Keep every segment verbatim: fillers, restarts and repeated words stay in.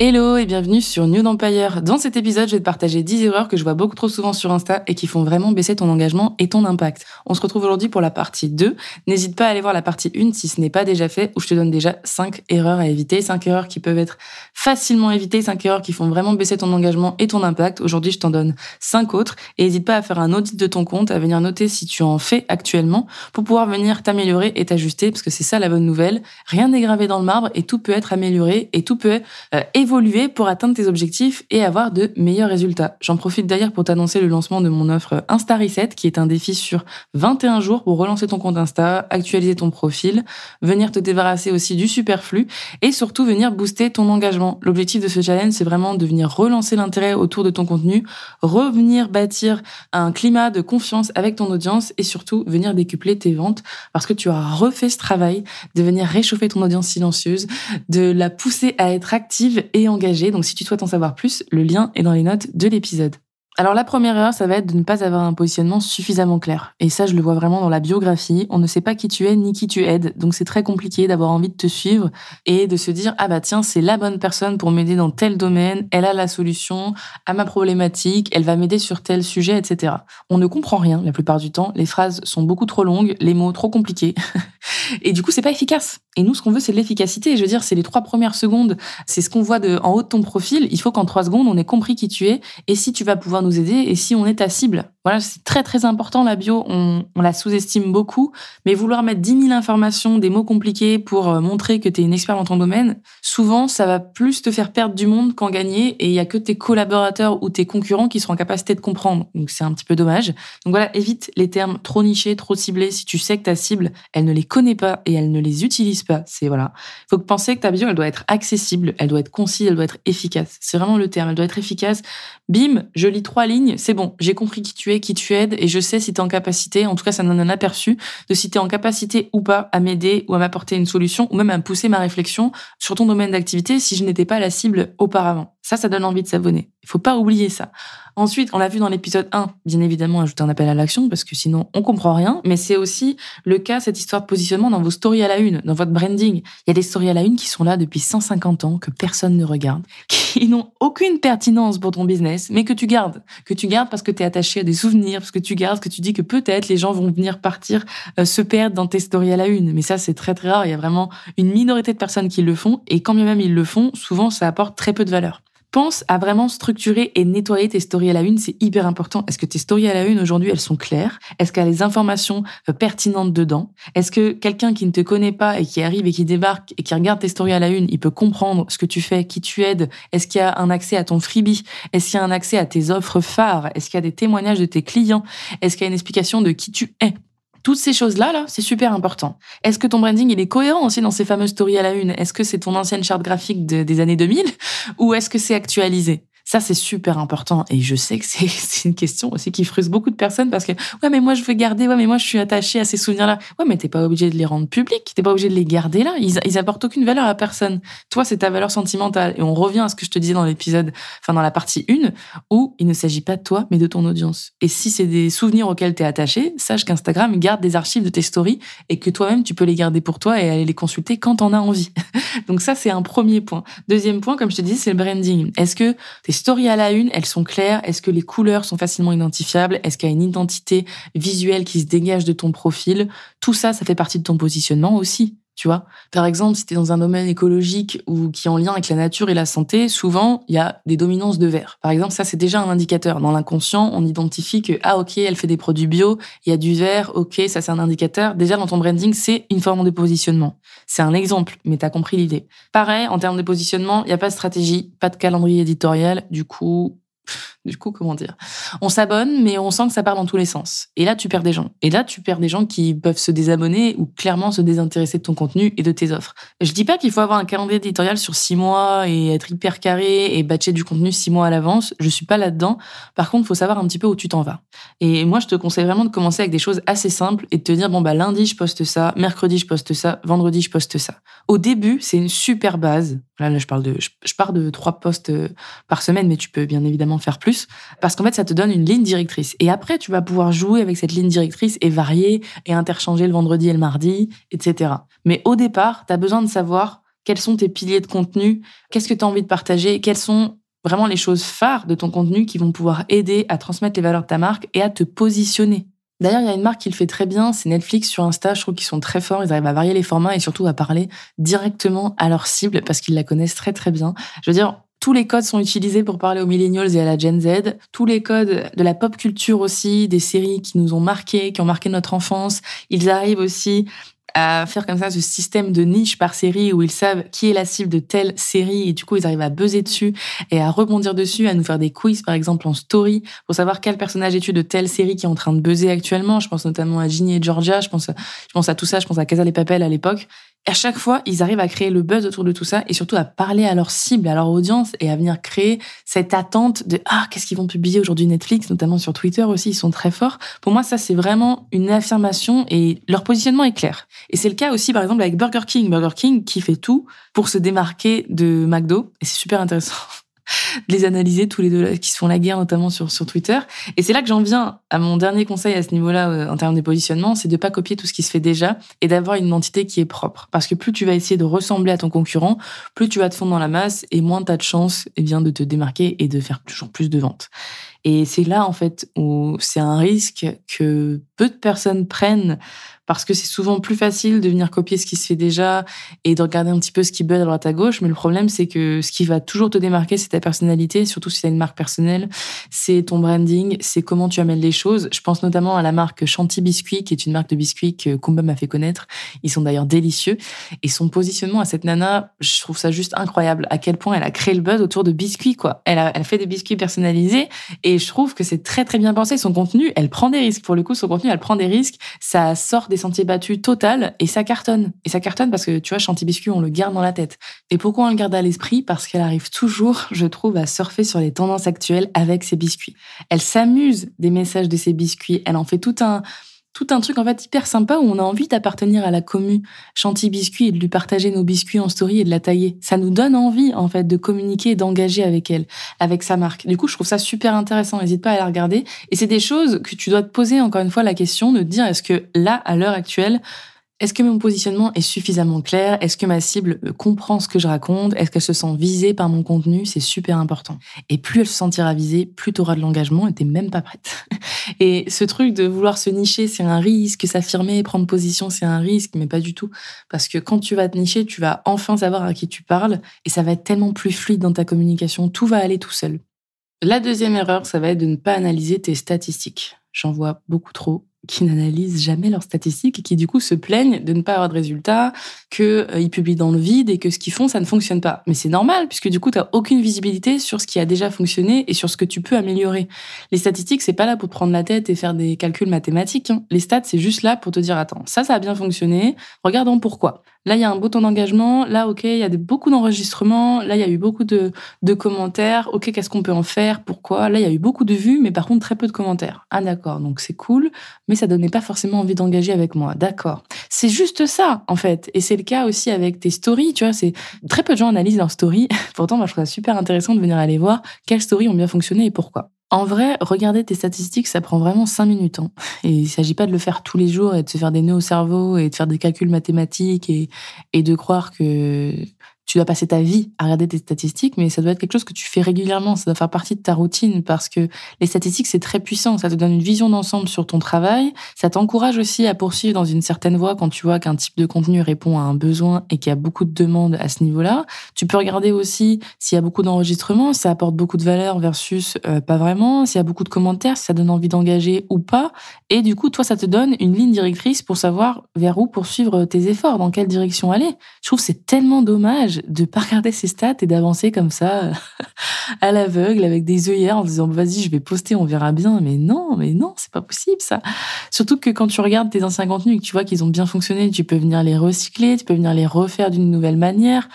Hello et bienvenue sur New Empire. Dans cet épisode, je vais te partager dix erreurs que je vois beaucoup trop souvent sur Insta et qui font vraiment baisser ton engagement et ton impact. On se retrouve aujourd'hui pour la partie deux. N'hésite pas à aller voir la partie un si ce n'est pas déjà fait, où je te donne déjà cinq erreurs à éviter, cinq erreurs qui peuvent être facilement évitées, cinq erreurs qui font vraiment baisser ton engagement et ton impact. Aujourd'hui, je t'en donne cinq autres et n'hésite pas à faire un audit de ton compte, à venir noter si tu en fais actuellement pour pouvoir venir t'améliorer et t'ajuster, parce que c'est ça la bonne nouvelle. Rien n'est gravé dans le marbre et tout peut être amélioré et tout peut euh, évoluer pour atteindre tes objectifs et avoir de meilleurs résultats. J'en profite d'ailleurs pour t'annoncer le lancement de mon offre Insta Reset, qui est un défi sur vingt et un jours pour relancer ton compte Insta, actualiser ton profil, venir te débarrasser aussi du superflu et surtout venir booster ton engagement. L'objectif de ce challenge, c'est vraiment de venir relancer l'intérêt autour de ton contenu, revenir bâtir un climat de confiance avec ton audience et surtout venir décupler tes ventes, parce que tu as refait ce travail de venir réchauffer ton audience silencieuse, de la pousser à être active et engagé. Donc si tu souhaites en savoir plus, le lien est dans les notes de l'épisode. Alors la première erreur, ça va être de ne pas avoir un positionnement suffisamment clair. Et ça, je le vois vraiment dans la biographie. On ne sait pas qui tu es ni qui tu aides. Donc c'est très compliqué d'avoir envie de te suivre et de se dire « Ah bah tiens, c'est la bonne personne pour m'aider dans tel domaine, elle a la solution à ma problématique, elle va m'aider sur tel sujet, et cetera » On ne comprend rien la plupart du temps. Les phrases sont beaucoup trop longues, les mots trop compliqués. Et du coup, c'est pas efficace. Et nous, ce qu'on veut, c'est de l'efficacité. Je veux dire, c'est les trois premières secondes, c'est ce qu'on voit de, en haut de ton profil. Il faut qu'en trois secondes, on ait compris qui tu es et si tu vas pouvoir nous aider et si on est ta cible. Voilà, c'est très très important la bio, on, on la sous-estime beaucoup, mais vouloir mettre dix mille informations, des mots compliqués pour montrer que t'es une experte dans ton domaine, souvent ça va plus te faire perdre du monde qu'en gagner, et il y a que tes collaborateurs ou tes concurrents qui seront en capacité de comprendre, donc c'est un petit peu dommage. Donc voilà, évite les termes trop nichés, trop ciblés. Si tu sais que ta cible, elle ne les connaît pas et elle ne les utilise pas, c'est voilà. Faut que penser que ta bio, elle doit être accessible, elle doit être concise, elle doit être efficace. C'est vraiment le terme, elle doit être efficace. Bim, je lis trois lignes, c'est bon, j'ai compris qui tu es, qui tu aides, et je sais si t'es en capacité, en tout cas ça donne un aperçu de si t'es en capacité ou pas à m'aider ou à m'apporter une solution ou même à me pousser ma réflexion sur ton domaine d'activité si je n'étais pas la cible auparavant. Ça, ça donne envie de s'abonner. Il faut pas oublier ça. Ensuite, on l'a vu dans l'épisode un, bien évidemment, ajouter un appel à l'action parce que sinon, on comprend rien. Mais c'est aussi le cas, cette histoire de positionnement dans vos stories à la une, dans votre branding. Il y a des stories à la une qui sont là depuis cent cinquante ans, que personne ne regarde, qui n'ont aucune pertinence pour ton business, mais que tu gardes. Que tu gardes parce que t'es attaché à des souvenirs, parce que tu gardes, parce que tu dis que peut-être les gens vont venir partir, euh, se perdre dans tes stories à la une. Mais ça, c'est très très rare. Il y a vraiment une minorité de personnes qui le font. Et quand bien même ils le font, souvent, ça apporte très peu de valeur. Pense à vraiment structurer et nettoyer tes stories à la une, c'est hyper important. Est-ce que tes stories à la une, aujourd'hui, elles sont claires? Est-ce qu'il y a les informations pertinentes dedans? Est-ce que quelqu'un qui ne te connaît pas et qui arrive et qui débarque et qui regarde tes stories à la une, il peut comprendre ce que tu fais, qui tu aides? Est-ce qu'il y a un accès à ton freebie? Est-ce qu'il y a un accès à tes offres phares? Est-ce qu'il y a des témoignages de tes clients? Est-ce qu'il y a une explication de qui tu es? Toutes ces choses-là, là, c'est super important. Est-ce que ton branding, il est cohérent aussi dans ces fameuses stories à la une? Est-ce que c'est ton ancienne charte graphique de, des années deux mille ou est-ce que c'est actualisé? Ça, c'est super important. Et je sais que c'est, c'est une question aussi qui frustre beaucoup de personnes parce que « Ouais, mais moi, je veux garder. Ouais, mais moi, je suis attachée à ces souvenirs-là. » Ouais, mais t'es pas obligé de les rendre publics. T'es pas obligé de les garder là. Ils, ils apportent aucune valeur à personne. Toi, c'est ta valeur sentimentale. Et on revient à ce que je te disais dans l'épisode, enfin, dans la partie un, où il ne s'agit pas de toi, mais de ton audience. Et si c'est des souvenirs auxquels t'es attaché, sache qu'Instagram garde des archives de tes stories et que toi-même, tu peux les garder pour toi et aller les consulter quand t'en as envie. Donc ça, c'est un premier point. Deuxième point, comme je te dis, c'est le branding. Est-ce que t'es Les stories à la une, elles sont claires? Est-ce que les couleurs sont facilement identifiables? Est-ce qu'il y a une identité visuelle qui se dégage de ton profil? Tout ça, ça fait partie de ton positionnement aussi. Tu vois, par exemple, si t'es dans un domaine écologique ou qui est en lien avec la nature et la santé, souvent, il y a des dominances de vert. Par exemple, ça, c'est déjà un indicateur. Dans l'inconscient, on identifie que, ah, ok, elle fait des produits bio, il y a du vert, ok, ça, c'est un indicateur. Déjà, dans ton branding, c'est une forme de positionnement. C'est un exemple, mais t'as compris l'idée. Pareil, en termes de positionnement, il n'y a pas de stratégie, pas de calendrier éditorial. Du coup, Du coup, comment dire ? On s'abonne, mais on sent que ça parle dans tous les sens. Et là, tu perds des gens. Et là, tu perds des gens qui peuvent se désabonner ou clairement se désintéresser de ton contenu et de tes offres. Je dis pas qu'il faut avoir un calendrier éditorial sur six mois et être hyper carré et batcher du contenu six mois à l'avance. Je suis pas là-dedans. Par contre, faut savoir un petit peu où tu t'en vas. Et moi, je te conseille vraiment de commencer avec des choses assez simples et de te dire, bon, bah, lundi, je poste ça, mercredi, je poste ça, vendredi, je poste ça. Au début, c'est une super base. Là, là je parle de, je, je pars de trois posts par semaine, mais tu peux bien évidemment faire plus. Parce qu'en fait, ça te donne une ligne directrice. Et après, tu vas pouvoir jouer avec cette ligne directrice et varier et interchanger le vendredi et le mardi, et cetera. Mais au départ, tu as besoin de savoir quels sont tes piliers de contenu, qu'est-ce que tu as envie de partager, quelles sont vraiment les choses phares de ton contenu qui vont pouvoir aider à transmettre les valeurs de ta marque et à te positionner. D'ailleurs, il y a une marque qui le fait très bien, c'est Netflix sur Insta. Je trouve qu'ils sont très forts, ils arrivent à varier les formats et surtout à parler directement à leur cible parce qu'ils la connaissent très très bien. Je veux dire, tous les codes sont utilisés pour parler aux millennials et à la Gen Z. Tous les codes de la pop culture aussi, des séries qui nous ont marqués, qui ont marqué notre enfance. Ils arrivent aussi à faire comme ça ce système de niche par série où ils savent qui est la cible de telle série et du coup ils arrivent à buzzer dessus et à rebondir dessus, à nous faire des quiz par exemple en story pour savoir quel personnage es-tu de telle série qui est en train de buzzer actuellement. Je pense notamment à Ginny et Georgia, je pense, je pense à tout ça, je pense à Casa de Papel à l'époque. À chaque fois, ils arrivent à créer le buzz autour de tout ça et surtout à parler à leur cible, à leur audience et à venir créer cette attente de « Ah, qu'est-ce qu'ils vont publier aujourd'hui Netflix ?» notamment sur Twitter aussi, ils sont très forts. Pour moi, ça, c'est vraiment une affirmation et leur positionnement est clair. Et c'est le cas aussi, par exemple, avec Burger King. Burger King qui fait tout pour se démarquer de McDo et c'est super intéressant de les analyser tous les deux là, qui se font la guerre notamment sur, sur Twitter. Et c'est là que j'en viens à mon dernier conseil à ce niveau-là euh, en termes de positionnement, c'est de pas copier tout ce qui se fait déjà et d'avoir une identité qui est propre. Parce que plus tu vas essayer de ressembler à ton concurrent, plus tu vas te fondre dans la masse et moins tu as de chance eh bien, de te démarquer et de faire toujours plus de ventes. Et c'est là en fait où c'est un risque que peu de personnes prennent parce que c'est souvent plus facile de venir copier ce qui se fait déjà et de regarder un petit peu ce qui buzz à droite à gauche. Mais le problème, c'est que ce qui va toujours te démarquer, c'est ta personnalité, surtout si tu as une marque personnelle, c'est ton branding, c'est comment tu amènes les choses. Je pense notamment à la marque Shanty Biscuit, qui est une marque de biscuits que Kumba m'a fait connaître. Ils sont d'ailleurs délicieux. Et son positionnement à cette nana, je trouve ça juste incroyable, à quel point elle a créé le buzz autour de biscuits, quoi. Elle a, elle fait des biscuits personnalisés et je trouve que c'est très, très bien pensé. Son contenu, elle prend des risques. Pour le coup, son contenu, elle prend des risques. Ça sort des Des sentiers battus total et ça cartonne. Et ça cartonne parce que, tu vois, Shanty Biscuit, on le garde dans la tête. Et pourquoi on le garde à l'esprit ? Parce qu'elle arrive toujours, je trouve, à surfer sur les tendances actuelles avec ses biscuits. Elle s'amuse des messages de ses biscuits. Elle en fait tout un... Tout un truc en fait hyper sympa où on a envie d'appartenir à la commu Shanty Biscuit et de lui partager nos biscuits en story et de la tailler. Ça nous donne envie en fait de communiquer et d'engager avec elle, avec sa marque. Du coup, je trouve ça super intéressant. N'hésite pas à la regarder. Et c'est des choses que tu dois te poser encore une fois la question de te dire est-ce que là, à l'heure actuelle, est-ce que mon positionnement est suffisamment clair ? Est-ce que ma cible comprend ce que je raconte ? Est-ce qu'elle se sent visée par mon contenu ? C'est super important. Et plus elle se sentira visée, plus tu auras de l'engagement et t'es même pas prête. Et ce truc de vouloir se nicher, c'est un risque. S'affirmer, prendre position, c'est un risque, mais pas du tout. Parce que quand tu vas te nicher, tu vas enfin savoir à qui tu parles et ça va être tellement plus fluide dans ta communication. Tout va aller tout seul. La deuxième erreur, ça va être de ne pas analyser tes statistiques. J'en vois beaucoup trop qui n'analysent jamais leurs statistiques et qui, du coup, se plaignent de ne pas avoir de résultats, qu'ils euh, publient dans le vide et que ce qu'ils font, ça ne fonctionne pas. Mais c'est normal, puisque du coup, tu n'as aucune visibilité sur ce qui a déjà fonctionné et sur ce que tu peux améliorer. Les statistiques, c'est pas là pour te prendre la tête et faire des calculs mathématiques. Hein. Les stats, c'est juste là pour te dire, attends, ça, ça a bien fonctionné, regardons pourquoi. Là, il y a un beau temps d'engagement, là, ok, il y a de, beaucoup d'enregistrements, là, il y a eu beaucoup de, de commentaires, ok, qu'est-ce qu'on peut en faire, pourquoi ? Là, il y a eu beaucoup de vues, mais par contre, très peu de commentaires. Ah d'accord, donc c'est cool, mais ça donnait pas forcément envie d'engager avec moi. D'accord. C'est juste ça, en fait. Et c'est le cas aussi avec tes stories, tu vois. C'est... Très peu de gens analysent leurs stories. Pourtant, moi, je trouve ça super intéressant de venir aller voir quelles stories ont bien fonctionné et pourquoi. En vrai, regarder tes statistiques, ça prend vraiment cinq minutes. Hein. Et il s'agit pas de le faire tous les jours et de se faire des nœuds au cerveau et de faire des calculs mathématiques et, et de croire que... Tu dois passer ta vie à regarder tes statistiques, mais ça doit être quelque chose que tu fais régulièrement. Ça doit faire partie de ta routine parce que les statistiques, c'est très puissant. Ça te donne une vision d'ensemble sur ton travail. Ça t'encourage aussi à poursuivre dans une certaine voie quand tu vois qu'un type de contenu répond à un besoin et qu'il y a beaucoup de demandes à ce niveau-là. Tu peux regarder aussi s'il y a beaucoup d'enregistrements, si ça apporte beaucoup de valeur versus euh, pas vraiment, s'il y a beaucoup de commentaires, si ça donne envie d'engager ou pas. Et du coup, toi, ça te donne une ligne directrice pour savoir vers où poursuivre tes efforts, dans quelle direction aller. Je trouve que c'est tellement dommage de pas regarder ses stats et d'avancer comme ça à l'aveugle avec des œillères en disant vas-y, je vais poster, on verra bien. Mais non, mais non, c'est pas possible ça. Surtout que quand tu regardes tes anciens contenus et que tu vois qu'ils ont bien fonctionné, tu peux venir les recycler, tu peux venir les refaire d'une nouvelle manière.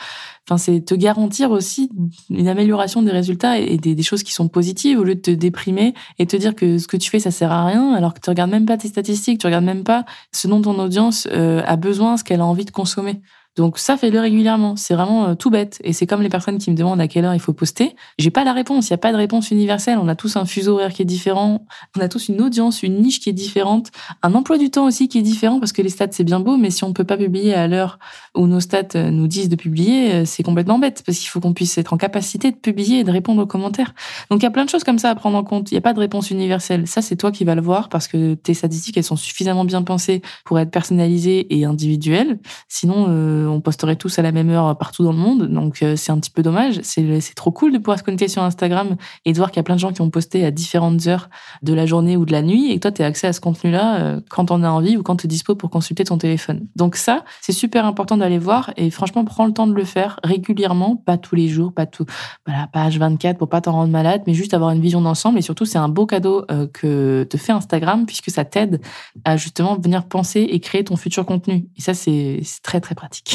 Enfin, c'est te garantir aussi une amélioration des résultats et des, des choses qui sont positives au lieu de te déprimer et te dire que ce que tu fais, ça sert à rien alors que tu regardes même pas tes statistiques, tu regardes même pas ce dont ton audience euh, a besoin, ce qu'elle a envie de consommer. Donc ça, fais-le régulièrement. C'est vraiment euh, tout bête. Et c'est comme les personnes qui me demandent à quelle heure il faut poster. J'ai pas la réponse. Il n'y a pas de réponse universelle. On a tous un fuseau horaire qui est différent. On a tous une audience, une niche qui est différente. Un emploi du temps aussi qui est différent parce que les stats, c'est bien beau, mais si on peut pas publier à l'heure où nos stats nous disent de publier, c'est complètement bête parce qu'il faut qu'on puisse être en capacité de publier et de répondre aux commentaires. Donc il y a plein de choses comme ça à prendre en compte. Il n'y a pas de réponse universelle. Ça, c'est toi qui vas le voir parce que tes statistiques, elles sont suffisamment bien pensées pour être personnalisées et individuelles. Sinon, euh, on posterait tous à la même heure partout dans le monde, donc c'est un petit peu dommage. C'est, c'est trop cool de pouvoir se connecter sur Instagram et de voir qu'il y a plein de gens qui ont posté à différentes heures de la journée ou de la nuit, et que toi, tu as accès à ce contenu-là quand t'en as envie ou quand t'es dispo pour consulter ton téléphone. Donc ça, c'est super important d'aller voir, et franchement, prends le temps de le faire régulièrement, pas tous les jours, pas tout, voilà, pas H vingt-quatre pour pas t'en rendre malade, mais juste avoir une vision d'ensemble, et surtout, c'est un beau cadeau que te fait Instagram, puisque ça t'aide à justement venir penser et créer ton futur contenu. Et ça, c'est, c'est très, très pratique.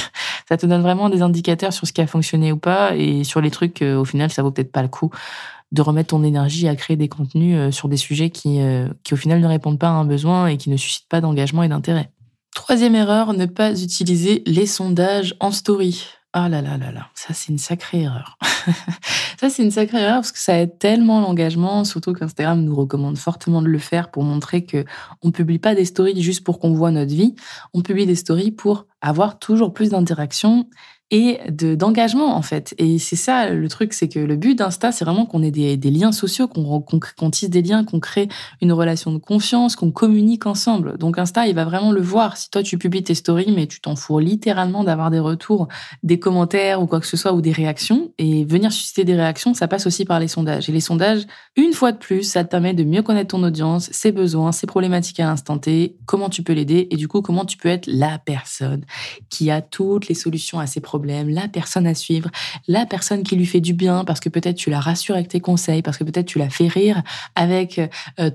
Ça te donne vraiment des indicateurs sur ce qui a fonctionné ou pas et sur les trucs, au final, ça vaut peut-être pas le coup de remettre ton énergie à créer des contenus sur des sujets qui, qui au final, ne répondent pas à un besoin et qui ne suscitent pas d'engagement et d'intérêt. Troisième erreur, ne pas utiliser les sondages en story. Ah là là là là, ça c'est une sacrée erreur. Ça c'est une sacrée erreur parce que ça aide tellement l'engagement, surtout qu'Instagram nous recommande fortement de le faire pour montrer que on publie pas des stories juste pour qu'on voit notre vie, on publie des stories pour avoir toujours plus d'interactions et de, d'engagement en fait. Et c'est ça le truc, c'est que le but d'Insta, c'est vraiment qu'on ait des, des liens sociaux, qu'on, qu'on, qu'on tisse des liens, qu'on crée une relation de confiance, qu'on communique ensemble. Donc Insta, il va vraiment le voir. Si toi, tu publies tes stories, mais tu t'en fous littéralement d'avoir des retours, des commentaires ou quoi que ce soit, ou des réactions, et venir susciter des réactions, ça passe aussi par les sondages. Et les sondages, une fois de plus, ça te permet de mieux connaître ton audience, ses besoins, ses problématiques à l'instant T, comment tu peux l'aider, et du coup, comment tu peux être la personne qui a toutes les solutions à ses problèmes. Problème, la personne à suivre, la personne qui lui fait du bien parce que peut-être tu la rassures avec tes conseils, parce que peut-être tu la fais rire avec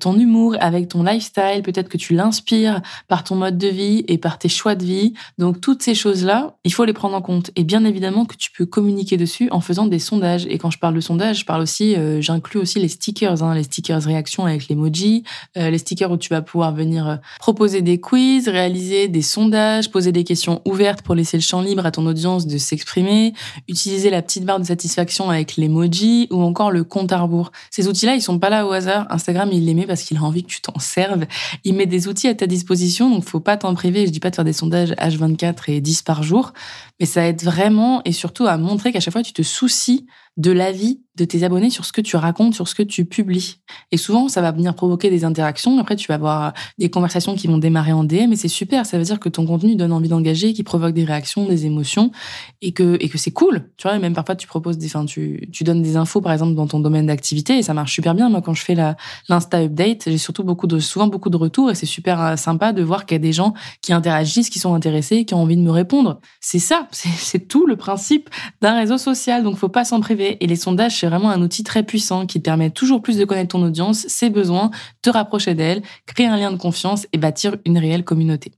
ton humour, avec ton lifestyle, peut-être que tu l'inspires par ton mode de vie et par tes choix de vie. Donc toutes ces choses-là, il faut les prendre en compte. Et bien évidemment que tu peux communiquer dessus en faisant des sondages. Et quand je parle de sondages, je parle aussi, euh, j'inclus aussi les stickers, hein, les stickers réactions avec l'emoji, euh, les stickers où tu vas pouvoir venir proposer des quiz, réaliser des sondages, poser des questions ouvertes pour laisser le champ libre à ton audience de s'exprimer, utiliser la petite barre de satisfaction avec l'emoji ou encore le compte à rebours. Ces outils-là, ils sont pas là au hasard. Instagram, il les met parce qu'il a envie que tu t'en serves. Il met des outils à ta disposition, donc faut pas t'en priver. Je dis pas de faire des sondages H vingt-quatre et dix par jour, mais ça aide vraiment et surtout à montrer qu'à chaque fois, tu te soucies de l'avis de tes abonnés sur ce que tu racontes, sur ce que tu publies. Et souvent, ça va venir provoquer des interactions. Après, tu vas avoir des conversations qui vont démarrer en D M et c'est super. Ça veut dire que ton contenu donne envie d'engager, qui provoque des réactions, des émotions et que, et que c'est cool. Tu vois, et même parfois, tu proposes des, enfin, tu, tu donnes des infos, par exemple, dans ton domaine d'activité et ça marche super bien. Moi, quand je fais la, l'Insta update, j'ai surtout beaucoup de, souvent beaucoup de retours et c'est super sympa de voir qu'il y a des gens qui interagissent, qui sont intéressés, qui ont envie de me répondre. C'est ça. C'est, c'est tout le principe d'un réseau social. Donc, faut pas s'en priver. Et les sondages, c'est vraiment un outil très puissant qui te permet toujours plus de connaître ton audience, ses besoins, te rapprocher d'elle, créer un lien de confiance et bâtir une réelle communauté.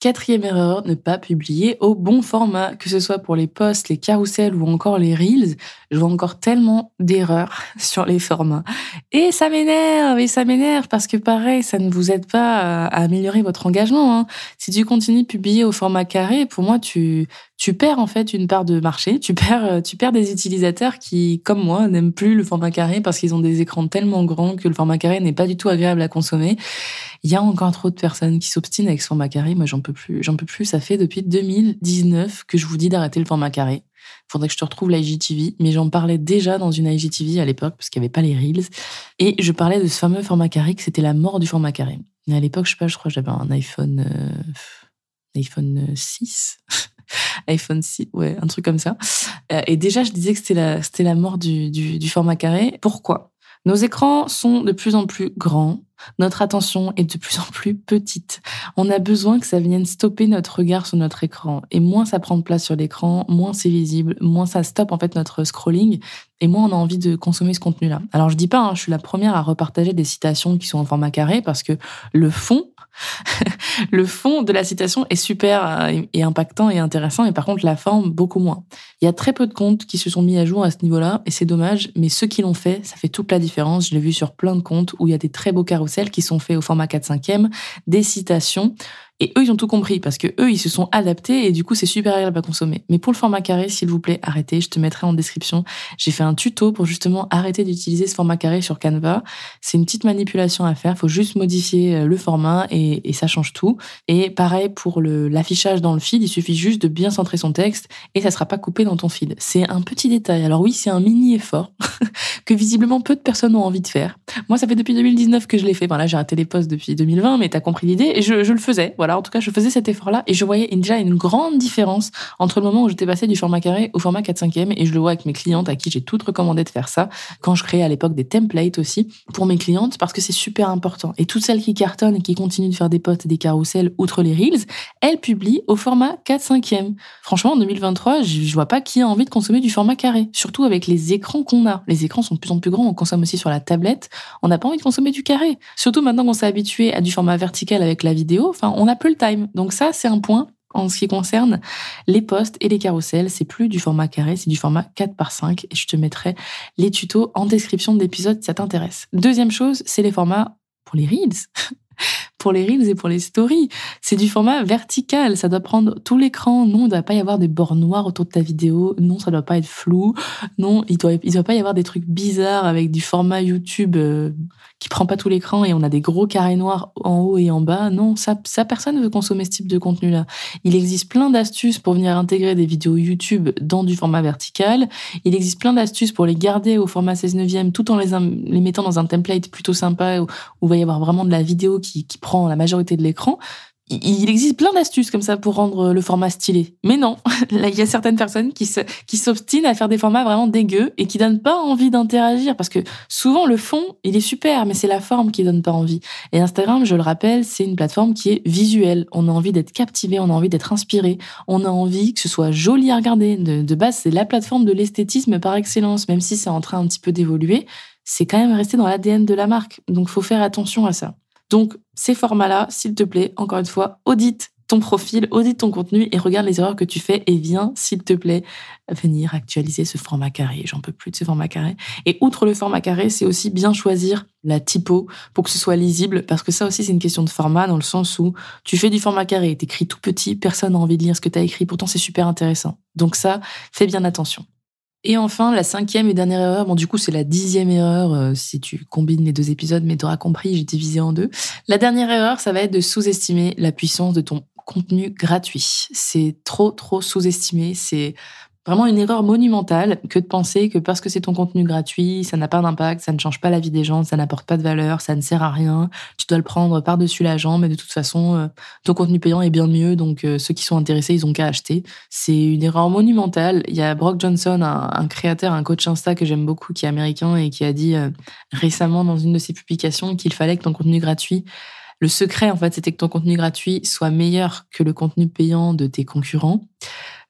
Quatrième erreur, ne pas publier au bon format, que ce soit pour les posts, les carousels ou encore les reels. Je vois encore tellement d'erreurs sur les formats. Et ça m'énerve, et ça m'énerve parce que pareil, ça ne vous aide pas à améliorer votre engagement, hein. Si tu continues de publier au format carré, pour moi, tu, tu perds en fait une part de marché, tu perds, tu perds des utilisateurs qui, comme moi, n'aiment plus le format carré parce qu'ils ont des écrans tellement grands que le format carré n'est pas du tout agréable à consommer. Il y a encore trop de personnes qui s'obstinent avec ce format carré. Moi, j'en peux plus. J'en peux plus. Ça fait depuis deux mille dix-neuf que je vous dis d'arrêter le format carré. Faudrait que je te retrouve la I G T V, mais j'en parlais déjà dans une I G T V à l'époque parce qu'il n'y avait pas les reels. Et je parlais de ce fameux format carré, que c'était la mort du format carré. Et à l'époque, je sais pas, je crois que j'avais un iPhone, euh, iPhone six. iPhone six, ouais, un truc comme ça. Et déjà, je disais que c'était la, c'était la mort du, du, du format carré. Pourquoi ? Nos écrans sont de plus en plus grands, notre attention est de plus en plus petite. On a besoin que ça vienne stopper notre regard sur notre écran. Et moins ça prend de place sur l'écran, moins c'est visible, moins ça stoppe en fait notre scrolling, et moins on a envie de consommer ce contenu-là. Alors je dis pas, hein, je suis la première à repartager des citations qui sont en format carré, parce que le fond, le fond de la citation est super et impactant et intéressant, et par contre la forme beaucoup moins. Il y a très peu de comptes qui se sont mis à jour à ce niveau-là, et c'est dommage, mais ceux qui l'ont fait, ça fait toute la différence. Je l'ai vu sur plein de comptes où il y a des très beaux carousels qui sont faits au format quatre cinquième, des citations, et eux ils ont tout compris parce que eux ils se sont adaptés et du coup c'est super agréable à consommer. Mais pour le format carré, s'il vous plaît, arrêtez, je te mettrai en description. J'ai fait un tuto pour justement arrêter d'utiliser ce format carré sur Canva. C'est une petite manipulation à faire, faut juste modifier le format et, et ça change tout. Et pareil pour le, l'affichage dans le feed, il suffit juste de bien centrer son texte et ça sera pas coupé dans ton feed. C'est un petit détail, alors oui c'est un mini effort que visiblement peu de personnes ont envie de faire. Moi ça fait depuis deux mille dix-neuf que je l'ai fait, enfin là j'ai arrêté les posts depuis deux mille vingt mais t'as compris l'idée et je, je le faisais. Voilà, en tout cas, je faisais cet effort-là et je voyais déjà une grande différence entre le moment où j'étais passée du format carré au format quatre cinquième, et je le vois avec mes clientes à qui j'ai toutes recommandé de faire ça, quand je créais à l'époque des templates aussi pour mes clientes, parce que c'est super important. Et toutes celles qui cartonnent et qui continuent de faire des posts et des carousels outre les Reels, elles publient au format quatre cinquième. Franchement, en deux mille vingt-trois, je vois pas qui a envie de consommer du format carré, surtout avec les écrans qu'on a. Les écrans sont de plus en plus grands, on consomme aussi sur la tablette, on n'a pas envie de consommer du carré. Surtout maintenant qu'on s'est habitué à du format vertical avec la vidéo, enfin, on a plus le time. Donc ça, c'est un point en ce qui concerne les posts et les carousels. C'est plus du format carré, c'est du format quatre par cinq. Et je te mettrai les tutos en description de l'épisode si ça t'intéresse. Deuxième chose, c'est les formats pour les Reels. Pour les Reels et pour les stories, c'est du format vertical. Ça doit prendre tout l'écran. Non, il ne doit pas y avoir des bords noirs autour de ta vidéo. Non, ça ne doit pas être flou. Non, il ne doit, il doit pas y avoir des trucs bizarres avec du format YouTube euh, qui ne prend pas tout l'écran et on a des gros carrés noirs en haut et en bas. Non, ça, ça personne ne veut consommer ce type de contenu-là. Il existe plein d'astuces pour venir intégrer des vidéos YouTube dans du format vertical. Il existe plein d'astuces pour les garder au format seize neuvième tout en les, les mettant dans un template plutôt sympa où il va y avoir vraiment de la vidéo qui, qui prend la majorité de l'écran. Il existe plein d'astuces comme ça pour rendre le format stylé. Mais non, là, il y a certaines personnes qui, se, qui s'obstinent à faire des formats vraiment dégueux et qui donnent pas envie d'interagir parce que souvent le fond, il est super, mais c'est la forme qui donne pas envie. Et Instagram, je le rappelle, c'est une plateforme qui est visuelle. On a envie d'être captivé, on a envie d'être inspiré, on a envie que ce soit joli à regarder. De, de base, c'est la plateforme de l'esthétisme par excellence, même si c'est en train un petit peu d'évoluer. C'est quand même resté dans l'A D N de la marque. Donc, faut faire attention à ça. Donc, ces formats-là, s'il te plaît, encore une fois, audite ton profil, audite ton contenu et regarde les erreurs que tu fais et viens, s'il te plaît, venir actualiser ce format carré. J'en peux plus de ce format carré. Et outre le format carré, c'est aussi bien choisir la typo pour que ce soit lisible, parce que ça aussi, c'est une question de format dans le sens où tu fais du format carré, t'écris tout petit, personne n'a envie de lire ce que t'as écrit, pourtant c'est super intéressant. Donc ça, fais bien attention. Et enfin, la cinquième et dernière erreur, bon du coup c'est la dixième erreur euh, si tu combines les deux épisodes, mais t'auras compris, j'ai divisé en deux. La dernière erreur, ça va être de sous-estimer la puissance de ton contenu gratuit. C'est trop trop sous-estimé, c'est vraiment une erreur monumentale que de penser que parce que c'est ton contenu gratuit, ça n'a pas d'impact, ça ne change pas la vie des gens, ça n'apporte pas de valeur, ça ne sert à rien, tu dois le prendre par-dessus la jambe, mais de toute façon, euh, ton contenu payant est bien mieux, donc euh, ceux qui sont intéressés, ils ont qu'à acheter. C'est une erreur monumentale. Il y a Brock Johnson, un, un créateur, un coach Insta que j'aime beaucoup, qui est américain et qui a dit euh, récemment dans une de ses publications qu'il fallait que ton contenu gratuit, le secret en fait, c'était que ton contenu gratuit soit meilleur que le contenu payant de tes concurrents.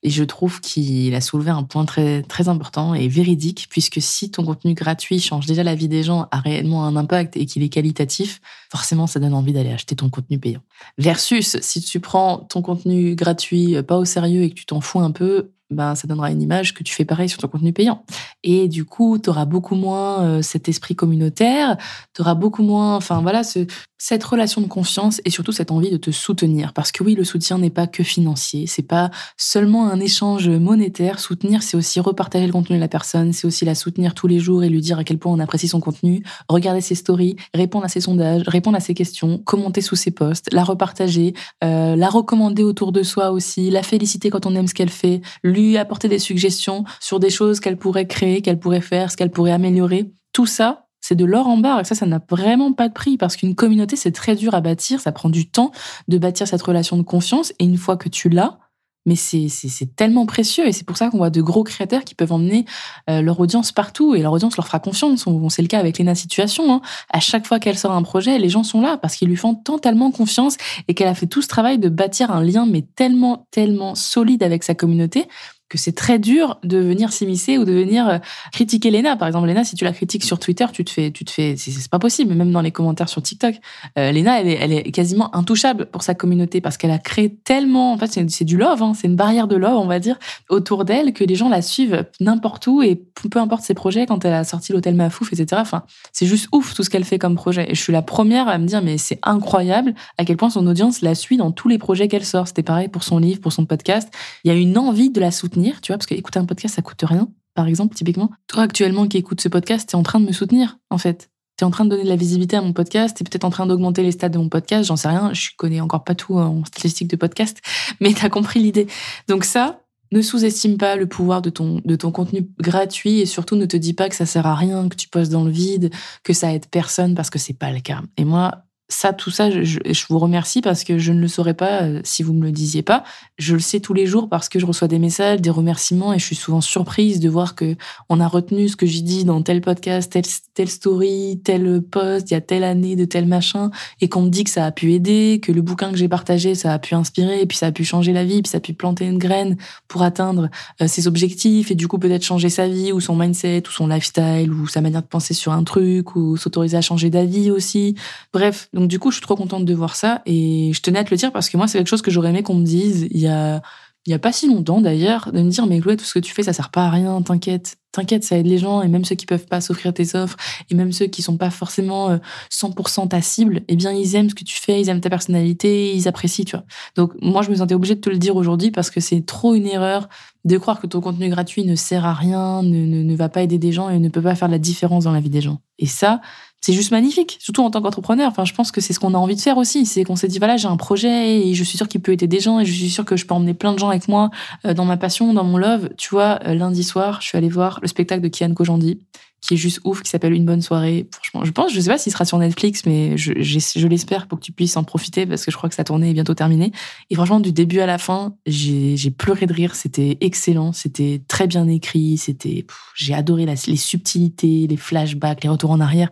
Et je trouve qu'il a soulevé un point très, très important et véridique, puisque si ton contenu gratuit change déjà la vie des gens, a réellement un impact et qu'il est qualitatif, forcément, ça donne envie d'aller acheter ton contenu payant. Versus, si tu prends ton contenu gratuit pas au sérieux et que tu t'en fous un peu, ben, ça donnera une image que tu fais pareil sur ton contenu payant. Et du coup, tu auras beaucoup moins cet esprit communautaire, tu auras beaucoup moins enfin voilà, ce, cette relation de confiance et surtout cette envie de te soutenir. Parce que oui, le soutien n'est pas que financier, c'est pas seulement un échange monétaire. Soutenir, c'est aussi repartager le contenu de la personne, c'est aussi la soutenir tous les jours et lui dire à quel point on apprécie son contenu, regarder ses stories, répondre à ses sondages, répondre à ses questions, commenter sous ses posts, la repartager, euh, la recommander autour de soi aussi, la féliciter quand on aime ce qu'elle fait, lui apporter des suggestions sur des choses qu'elle pourrait créer, qu'elle pourrait faire, ce qu'elle pourrait améliorer. Tout ça, c'est de l'or en barre et ça, ça n'a vraiment pas de prix parce qu'une communauté, c'est très dur à bâtir, ça prend du temps de bâtir cette relation de confiance et une fois que tu l'as, Mais c'est, c'est, c'est tellement précieux et c'est pour ça qu'on voit de gros créateurs qui peuvent emmener euh, leur audience partout et leur audience leur fera confiance. On, on c'est le cas avec Léna Situation. Hein. À chaque fois qu'elle sort un projet, les gens sont là parce qu'ils lui font totalement confiance et qu'elle a fait tout ce travail de bâtir un lien mais tellement, tellement solide avec sa communauté que c'est très dur de venir s'immiscer ou de venir critiquer Léna. Par exemple, Léna, si tu la critiques sur Twitter, tu te fais, tu te fais, c'est, c'est pas possible. Même dans les commentaires sur TikTok, euh, Léna, elle est, elle est quasiment intouchable pour sa communauté parce qu'elle a créé tellement, en fait, c'est, c'est du love, hein, c'est une barrière de love, on va dire, autour d'elle que les gens la suivent n'importe où et peu importe ses projets. Quand elle a sorti l'hôtel Mafouf, et cetera. Enfin, c'est juste ouf tout ce qu'elle fait comme projet. Et je suis la première à me dire mais c'est incroyable à quel point son audience la suit dans tous les projets qu'elle sort. C'était pareil pour son livre, pour son podcast. Il y a une envie de la soutenir. Tu vois, parce qu'écouter un podcast, ça coûte rien. Par exemple, typiquement, toi actuellement qui écoutes ce podcast, t'es en train de me soutenir, en fait. T'es en train de donner de la visibilité à mon podcast, t'es peut-être en train d'augmenter les stats de mon podcast, j'en sais rien, je connais encore pas tout en statistique de podcast, mais t'as compris l'idée. Donc ça, ne sous-estime pas le pouvoir de ton, de ton contenu gratuit et surtout ne te dis pas que ça sert à rien, que tu postes dans le vide, que ça aide personne, parce que c'est pas le cas. Et moi, ça, tout ça, je, je vous remercie parce que je ne le saurais pas euh, si vous me le disiez pas. Je le sais tous les jours parce que je reçois des messages, des remerciements et je suis souvent surprise de voir que on a retenu ce que j'ai dit dans tel podcast, telle, telle story, tel post, il y a telle année de tel machin et qu'on me dit que ça a pu aider, que le bouquin que j'ai partagé, ça a pu inspirer et puis ça a pu changer la vie, puis ça a pu planter une graine pour atteindre euh, ses objectifs et du coup peut-être changer sa vie ou son mindset ou son lifestyle ou sa manière de penser sur un truc ou s'autoriser à changer d'avis aussi. Bref. Donc du coup, je suis trop contente de voir ça et je tenais à te le dire parce que moi, c'est quelque chose que j'aurais aimé qu'on me dise il y a, il y a pas si longtemps d'ailleurs, de me dire « Mais Chloé, tout ce que tu fais, ça sert pas à rien, t'inquiète. T'inquiète, ça aide les gens et même ceux qui peuvent pas s'offrir tes offres et même ceux qui sont pas forcément cent pour cent ta cible, eh bien, ils aiment ce que tu fais, ils aiment ta personnalité, ils apprécient, tu vois. » Donc moi, je me sentais obligée de te le dire aujourd'hui parce que c'est trop une erreur de croire que ton contenu gratuit ne sert à rien, ne, ne, ne va pas aider des gens et ne peut pas faire de la différence dans la vie des gens. Et ça... c'est juste magnifique, surtout en tant qu'entrepreneur. Enfin, je pense que c'est ce qu'on a envie de faire aussi. C'est qu'on s'est dit, voilà, j'ai un projet et je suis sûre qu'il peut aider des gens et je suis sûre que je peux emmener plein de gens avec moi dans ma passion, dans mon love. Tu vois, lundi soir, je suis allée voir le spectacle de Kyan Khojandi, qui est juste ouf, qui s'appelle Une bonne soirée. Franchement, je pense, je sais pas s'il sera sur Netflix, mais je, je, je l'espère pour que tu puisses en profiter parce que je crois que sa tournée est bientôt terminée. Et franchement, du début à la fin, j'ai, j'ai pleuré de rire. C'était excellent, c'était très bien écrit, c'était, pff, j'ai adoré la, les subtilités, les flashbacks, les retours en arrière.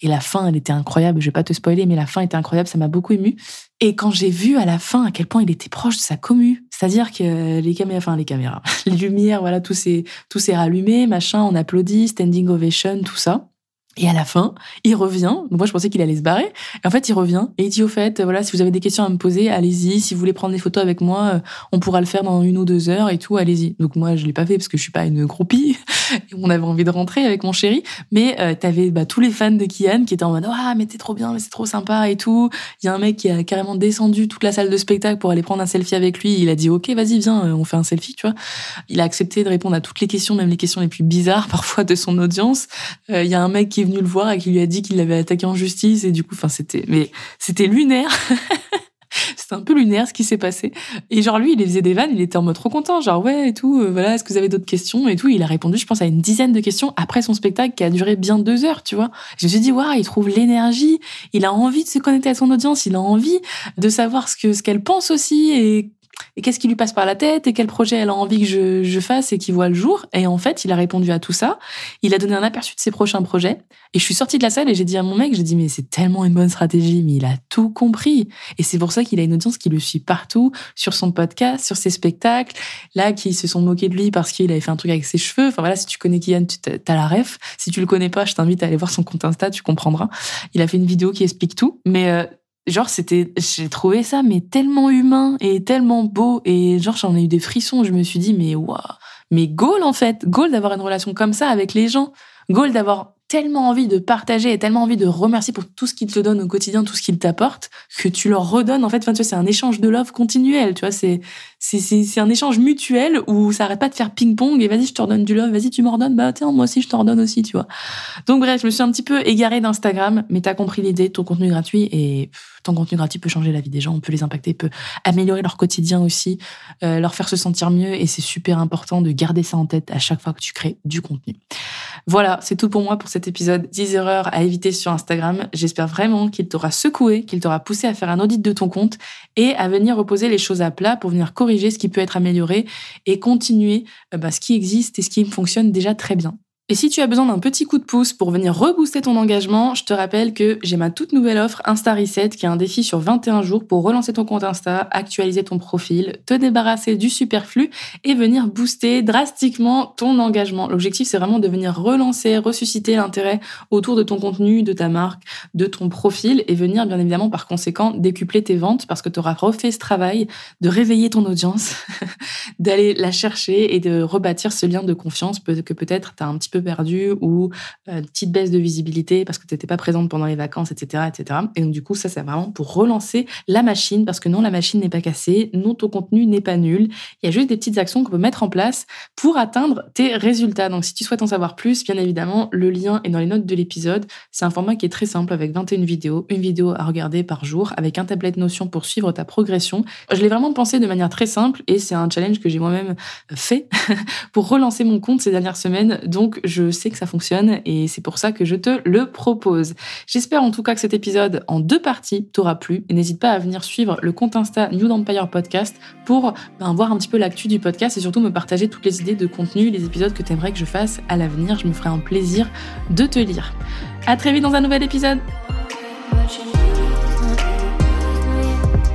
Et la fin, elle était incroyable. Je vais pas te spoiler, mais la fin était incroyable. Ça m'a beaucoup émue. Et quand j'ai vu à la fin à quel point il était proche de sa commu, c'est-à-dire que les caméras, enfin les caméras, les lumières, voilà, tout s'est, tout s'est rallumé, machin, on applaudit, standing ovation, tout ça. Et à la fin, il revient. Donc moi, je pensais qu'il allait se barrer. Et en fait, il revient et il dit au fait, voilà, si vous avez des questions à me poser, allez-y. Si vous voulez prendre des photos avec moi, on pourra le faire dans une ou deux heures et tout, allez-y. Donc moi, je l'ai pas fait parce que je suis pas une groupie. On avait envie de rentrer avec mon chéri, mais euh, t'avais bah, tous les fans de Kyan qui étaient en mode ah mais t'es trop bien, mais c'est trop sympa et tout. Il y a un mec qui a carrément descendu toute la salle de spectacle pour aller prendre un selfie avec lui. Il a dit ok, vas-y viens, on fait un selfie, tu vois. Il a accepté de répondre à toutes les questions, même les questions les plus bizarres parfois de son audience. Euh, il y a un mec qui est venu le voir et qui lui a dit qu'il l'avait attaqué en justice et du coup, enfin c'était, mais c'était lunaire. C'était un peu lunaire ce qui s'est passé. Et genre lui, il faisait des vannes, il était en mode trop content, genre ouais et tout, euh, voilà, est-ce que vous avez d'autres questions et tout. Il a répondu, je pense, à une dizaine de questions après son spectacle qui a duré bien deux heures, tu vois. Je me suis dit, waouh, il trouve l'énergie, il a envie de se connecter à son audience, il a envie de savoir ce que ce qu'elle pense aussi et et qu'est-ce qui lui passe par la tête et quel projet elle a envie que je, je fasse et qu'il voit le jour. Et en fait, il a répondu à tout ça. Il a donné un aperçu de ses prochains projets. Et je suis sortie de la salle et j'ai dit à mon mec, j'ai dit, mais c'est tellement une bonne stratégie, mais il a tout compris. Et c'est pour ça qu'il a une audience qui le suit partout, sur son podcast, sur ses spectacles, là, qui se sont moqués de lui parce qu'il avait fait un truc avec ses cheveux. Enfin voilà, si tu connais Kyan, tu t'as la ref. Si tu le connais pas, je t'invite à aller voir son compte Insta, tu comprendras. Il a fait une vidéo qui explique tout. Mais, euh, genre, c'était, j'ai trouvé ça, mais tellement humain et tellement beau. Et genre, j'en ai eu des frissons. Je me suis dit, mais waouh, mais goal en fait. Goal d'avoir une relation comme ça avec les gens. Goal d'avoir tellement envie de partager et tellement envie de remercier pour tout ce qu'ils te donnent au quotidien, tout ce qu'ils t'apportent, que tu leur redonnes. En fait, enfin, tu vois, c'est un échange de love continuel. Tu vois, c'est, c'est, c'est, c'est un échange mutuel où ça arrête pas de faire ping-pong et vas-y, je te redonne du love, vas-y, tu me redonnes. Bah, tiens, moi aussi, je te redonne aussi, tu vois. Donc, bref, je me suis un petit peu égarée d'Instagram, mais t'as compris l'idée, ton contenu gratuit et... ton contenu gratuit peut changer la vie des gens, on peut les impacter, peut améliorer leur quotidien aussi, euh, leur faire se sentir mieux et c'est super important de garder ça en tête à chaque fois que tu crées du contenu. Voilà, c'est tout pour moi pour cet épisode. dix erreurs à éviter sur Instagram. J'espère vraiment qu'il t'aura secoué, qu'il t'aura poussé à faire un audit de ton compte et à venir reposer les choses à plat pour venir corriger corriger ce qui peut être amélioré et continuer euh, bah, ce qui existe et ce qui fonctionne déjà très bien. Et si tu as besoin d'un petit coup de pouce pour venir rebooster ton engagement, je te rappelle que j'ai ma toute nouvelle offre Insta Reset qui est un défi sur vingt et un jours pour relancer ton compte Insta, actualiser ton profil, te débarrasser du superflu et venir booster drastiquement ton engagement. L'objectif, c'est vraiment de venir relancer, ressusciter l'intérêt autour de ton contenu, de ta marque, de ton profil et venir bien évidemment par conséquent décupler tes ventes parce que tu auras refait ce travail de réveiller ton audience, d'aller la chercher et de rebâtir ce lien de confiance que peut-être tu as un petit peu perdu ou euh, petite baisse de visibilité parce que tu n'étais pas présente pendant les vacances, et cetera, et cetera. Et donc, du coup, ça, c'est vraiment pour relancer la machine parce que non, la machine n'est pas cassée, non, ton contenu n'est pas nul. Il y a juste des petites actions qu'on peut mettre en place pour atteindre tes résultats. Donc, si tu souhaites en savoir plus, bien évidemment, le lien est dans les notes de l'épisode. C'est un format qui est très simple avec vingt et une vidéos, une vidéo à regarder par jour avec un tablet Notion pour suivre ta progression. Je l'ai vraiment pensé de manière très simple et c'est un challenge que j'ai moi-même fait pour relancer mon compte ces dernières semaines. Donc, je sais que ça fonctionne et c'est pour ça que je te le propose. J'espère en tout cas que cet épisode en deux parties t'aura plu et n'hésite pas à venir suivre le compte Insta New Empire Podcast pour ben, voir un petit peu l'actu du podcast et surtout me partager toutes les idées de contenu, les épisodes que t'aimerais que je fasse à l'avenir. Je me ferai un plaisir de te lire. À très vite dans un nouvel épisode.